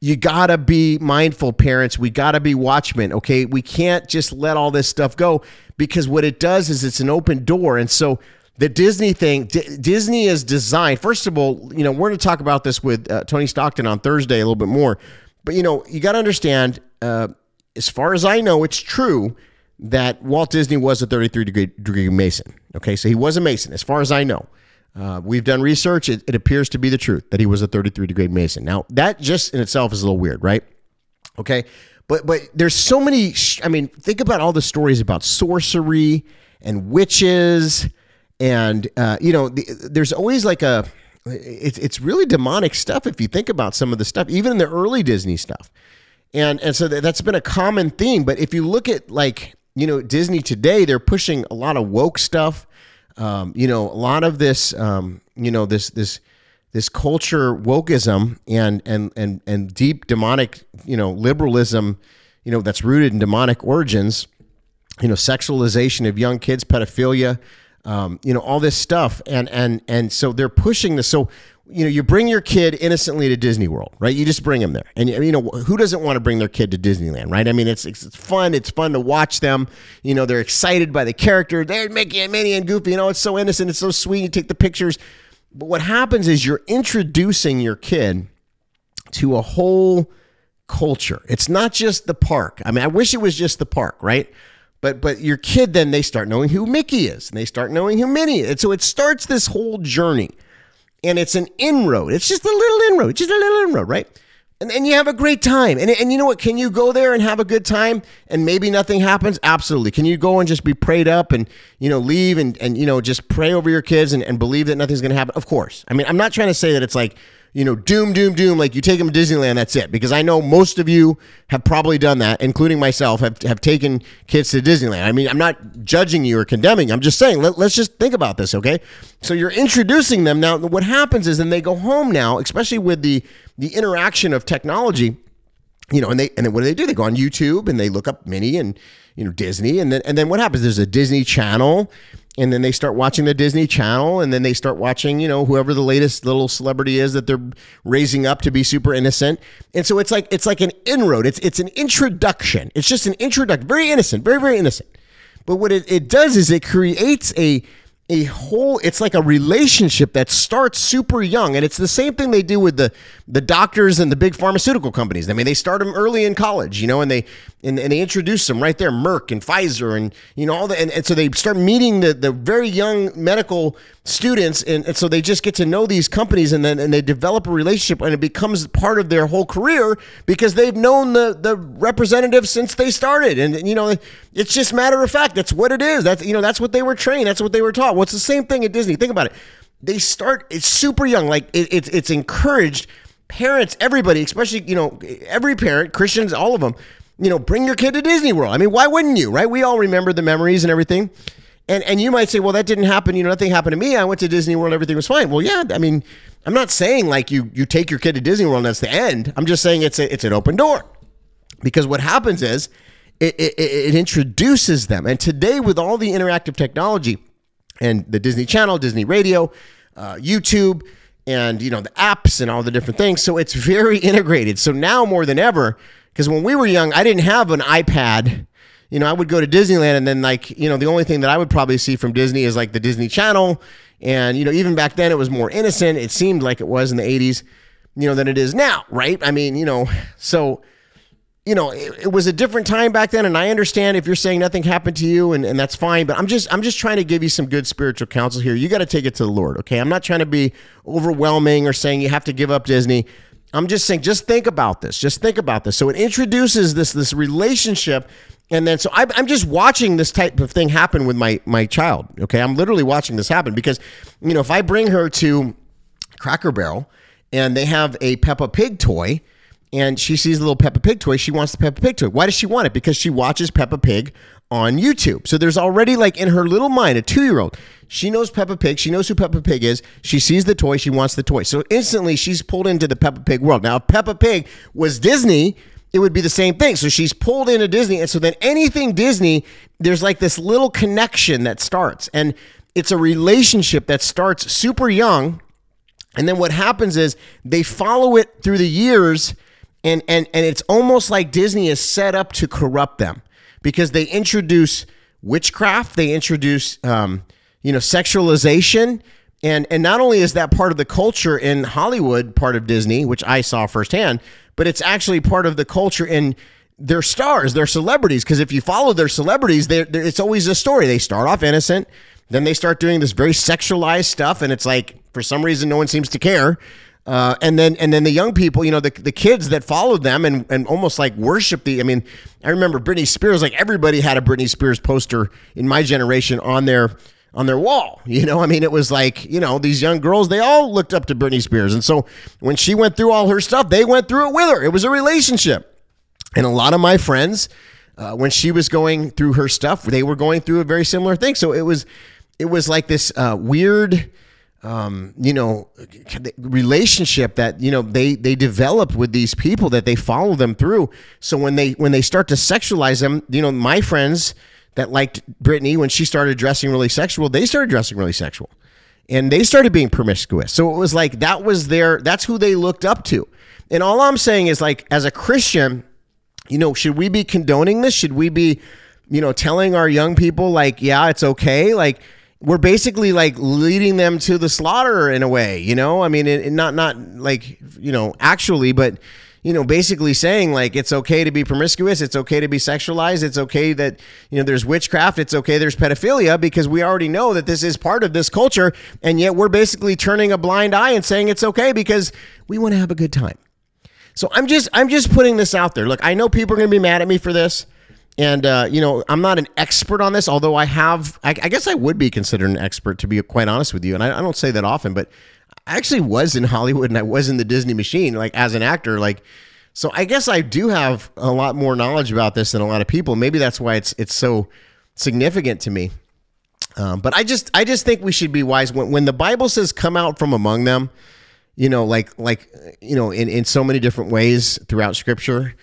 you got to be mindful, parents. We got to be watchmen, okay? We can't just let all this stuff go, because what it does is it's an open door. And so the Disney thing, Disney is designed, first of all, you know, we're going to talk about this with Toni Stockton on Thursday a little bit more. But, you know, you got to understand, as far as I know, it's true that Walt Disney was a 33-degree Mason, okay? So he was a Mason, as far as I know. We've done research. It appears to be the truth that he was a 33-degree Mason. Now, that just in itself is a little weird, right? Okay. But there's so many, I mean, think about all the stories about sorcery and witches and, you know, there's always like it's really demonic stuff if you think about some of the stuff, even in the early Disney stuff. And so that's been a common theme. But if you look at like you know, Disney today, they're pushing a lot of woke stuff. You know, a lot of this, you know, this culture, wokeism and deep demonic, you know, liberalism, you know, that's rooted in demonic origins, you know, sexualization of young kids, pedophilia, you know, all this stuff. And so they're pushing this. So, you know, you bring your kid innocently to Disney World, right? You just bring them there. And, you know, who doesn't want to bring their kid to Disneyland, right? I mean, it's fun. It's fun to watch them. You know, they're excited by the character. They're Mickey and Minnie and Goofy. You know, it's so innocent. It's so sweet. You take the pictures. But what happens is you're introducing your kid to a whole culture. It's not just the park. I mean, I wish it was just the park, right? But your kid, then they start knowing who Mickey is, and they start knowing who Minnie is. And so it starts this whole journey. And it's an inroad. It's just a little inroad. Just a little inroad, right? And you have a great time. And you know what? Can you go there and have a good time and maybe nothing happens? Absolutely. Can you go and just be prayed up and, you know, leave and you know, just pray over your kids and believe that nothing's going to happen? Of course. I mean, I'm not trying to say that it's like, you know, doom, doom, doom, like you take them to Disneyland, that's it. Because I know most of you have probably done that, including myself, have taken kids to Disneyland. I mean, I'm not judging you or condemning you. I'm just saying, let's just think about this, okay? So you're introducing them. Now, what happens is then they go home now, especially with the interaction of technology, you know, and then what do? They go on YouTube and they look up Minnie and, you know, Disney. And then what happens? There's a Disney Channel. And then they start watching the Disney Channel, and then they start watching, you know, whoever the latest little celebrity is that they're raising up to be super innocent. And so it's like an inroad. It's an introduction. It's just an introduction. Very innocent, very, very innocent. But what it does is it creates a whole, it's like a relationship that starts super young. And it's the same thing they do with the doctors and the big pharmaceutical companies. I mean, they start them early in college, you know, and they introduce them right there, Merck and Pfizer and, you know, all the, and so they start meeting the very young medical students. And so they just get to know these companies and then they develop a relationship, and it becomes part of their whole career because they've known the representatives since they started. And, you know, it's just matter of fact, that's what it is. That's, you know, that's what they were trained. That's what they were taught. Well, it's the same thing at Disney. Think about it. They start, it's super young. Like it's encouraged. Parents, everybody, especially, you know, every parent, Christians, all of them, you know, bring your kid to Disney World. I mean, why wouldn't you, right? We all remember the memories and everything. And you might say, well, that didn't happen. You know, nothing happened to me. I went to Disney World. Everything was fine. Well, yeah, I mean, I'm not saying like you take your kid to Disney World and that's the end. I'm just saying it's an open door, because what happens is it introduces them. And today with all the interactive technology, and the Disney Channel, Disney Radio, YouTube, and, you know, the apps and all the different things. So it's very integrated. So now more than ever, because when we were young, I didn't have an iPad. You know, I would go to Disneyland, and then, like, you know, the only thing that I would probably see from Disney is like the Disney Channel. And, you know, even back then it was more innocent. It seemed like it was in the 80s, you know, than it is now, right? I mean, you know, so, you know, it was a different time back then, and I understand if you're saying nothing happened to you, and that's fine, but I'm just trying to give you some good spiritual counsel here. You got to take it to the Lord, okay? I'm not trying to be overwhelming or saying you have to give up Disney. I'm just saying, just think about this. Just think about this. So it introduces this relationship, and then so I'm just watching this type of thing happen with my child, okay? I'm literally watching this happen because, you know, if I bring her to Cracker Barrel and they have a Peppa Pig toy, and she sees the little Peppa Pig toy, she wants the Peppa Pig toy. Why does she want it? Because she watches Peppa Pig on YouTube. So there's already, like, in her little mind, a 2-year-old, she knows Peppa Pig. She knows who Peppa Pig is. She sees the toy. She wants the toy. So instantly she's pulled into the Peppa Pig world. Now, if Peppa Pig was Disney, it would be the same thing. So she's pulled into Disney. And so then anything Disney, there's like this little connection that starts. And it's a relationship that starts super young. And then what happens is they follow it through the years. And it's almost like Disney is set up to corrupt them, because they introduce witchcraft, they introduce you know, sexualization, and not only is that part of the culture in Hollywood, part of Disney, which I saw firsthand, but it's actually part of the culture in their stars, their celebrities, because if you follow their celebrities, it's always a story. They start off innocent, then they start doing this very sexualized stuff, and it's like for some reason no one seems to care. And then the young people, you know, the kids that followed them and almost like worship I mean, I remember Britney Spears, like everybody had a Britney Spears poster in my generation on their wall. You know, I mean, it was like, you know, these young girls, they all looked up to Britney Spears. And so when she went through all her stuff, they went through it with her. It was a relationship. And a lot of my friends, when she was going through her stuff, they were going through a very similar thing. So it was like this weird, relationship that, they develop with these people, that they follow them through. So when they start to sexualize them, my friends that liked Britney, when she started dressing really sexual, they started dressing really sexual and they started being promiscuous. So it was like, that's who they looked up to. And all I'm saying is, like, as a Christian, should we be condoning this? Should we be, telling our young people, like, yeah, it's okay? Like, we're basically like leading them to the slaughter in a way, I mean, not like, actually, but, basically saying, like, it's okay to be promiscuous. It's okay to be sexualized. It's okay that, there's witchcraft. It's okay. There's pedophilia, because we already know that this is part of this culture. And yet we're basically turning a blind eye and saying it's okay because we want to have a good time. So I'm just putting this out there. Look, I know people are going to be mad at me for this. And, I'm not an expert on this, although I guess I would be considered an expert, to be quite honest with you. And I don't say that often, but I actually was in Hollywood and I was in the Disney machine, like, as an actor. Like, so I guess I do have a lot more knowledge about this than a lot of people. Maybe that's why it's so significant to me. But I just think we should be wise. When the Bible says come out from among them, in so many different ways throughout Scripture,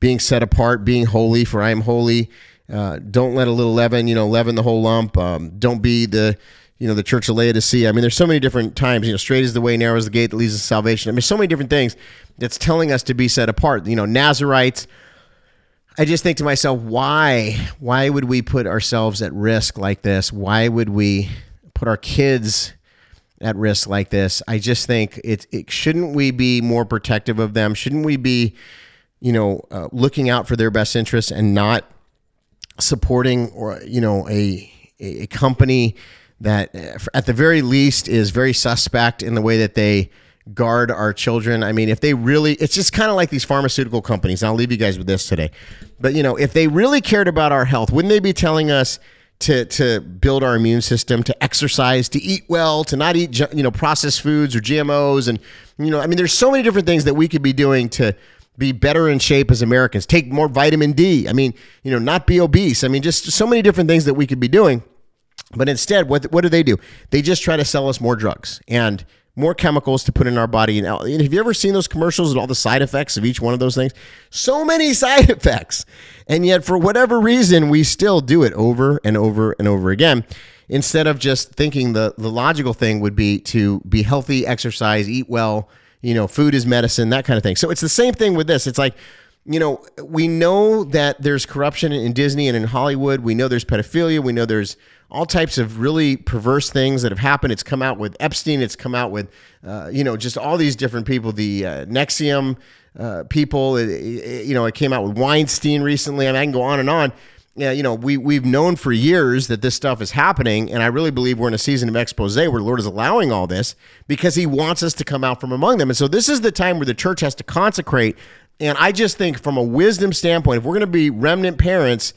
being set apart, being holy, for I am holy. Don't let a little leaven, leaven the whole lump. Don't be the, the church of Laodicea. I mean, there's so many different times, straight is the way, narrow is the gate that leads to salvation. I mean, so many different things that's telling us to be set apart. Nazarites. I just think to myself, why would we put ourselves at risk like this? Why would we put our kids at risk like this? I just think it shouldn't we be more protective of them? Shouldn't we be looking out for their best interests and not supporting or, a company that at the very least is very suspect in the way that they guard our children? I mean, if they really, it's just kind of like these pharmaceutical companies, and I'll leave you guys with this today, but if they really cared about our health, wouldn't they be telling us to build our immune system, to exercise, to eat well, to not eat, processed foods or GMOs? And, I mean, there's so many different things that we could be doing to be better in shape as Americans, take more vitamin D. I mean, not be obese. I mean, just so many different things that we could be doing. But instead, what do? They just try to sell us more drugs and more chemicals to put in our body. And have you ever seen those commercials and all the side effects of each one of those things? So many side effects. And yet, for whatever reason, we still do it over and over and over again, instead of just thinking the logical thing would be to be healthy, exercise, eat well, food is medicine, that kind of thing. So it's the same thing with this. It's like, we know that there's corruption in Disney and in Hollywood. We know there's pedophilia. We know there's all types of really perverse things that have happened. It's come out with Epstein. It's come out with, just all these different people, the Nexium people. It came out with Weinstein recently. I mean, I can go on and on. Yeah, we've known for years that this stuff is happening, and I really believe we're in a season of expose where the Lord is allowing all this because he wants us to come out from among them. And so this is the time where the church has to consecrate. And I just think from a wisdom standpoint, if we're going to be remnant parents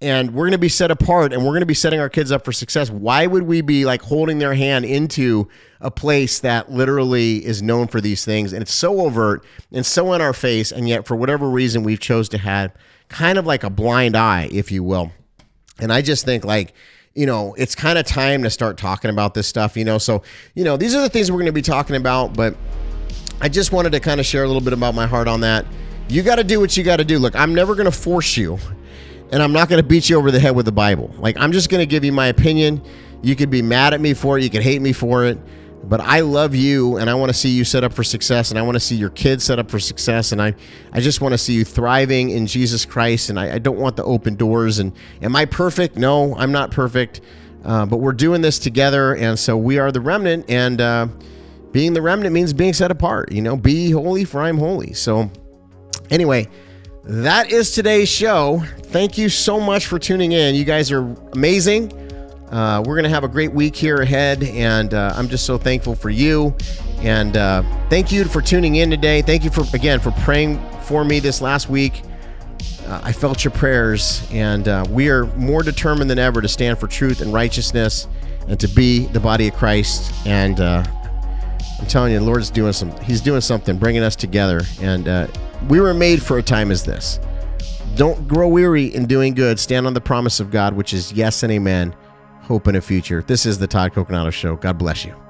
and we're going to be set apart and we're going to be setting our kids up for success, why would we be like holding their hand into a place that literally is known for these things? And it's so overt and so in our face. And yet for whatever reason, we've chose to have kind of like a blind eye, if you will. And I just think like, it's kind of time to start talking about this stuff, So, these are the things we're going to be talking about, but I just wanted to kind of share a little bit about my heart on that. You got to do what you got to do. Look, I'm never going to force you, and I'm not going to beat you over the head with the Bible. Like, I'm just going to give you my opinion. You could be mad at me for it. You could hate me for it. But I love you, and I want to see you set up for success, and I want to see your kids set up for success, and I just want to see you thriving in Jesus Christ, and I don't want the open doors. And am I perfect? No, I'm not perfect, but we're doing this together, and so we are the remnant, and being the remnant means being set apart. Be holy, for I'm holy. So anyway, that is today's show. Thank you so much for tuning in. You guys are amazing. We're going to have a great week here ahead, and I'm just so thankful for you. And thank you for tuning in today. Thank you for praying for me this last week. I felt your prayers, and we are more determined than ever to stand for truth and righteousness and to be the body of Christ. And I'm telling you, the Lord is doing something, bringing us together. And we were made for a time as this. Don't grow weary in doing good. Stand on the promise of God, which is yes and amen. Hope in a future. This is the Todd Coconato Show. God bless you.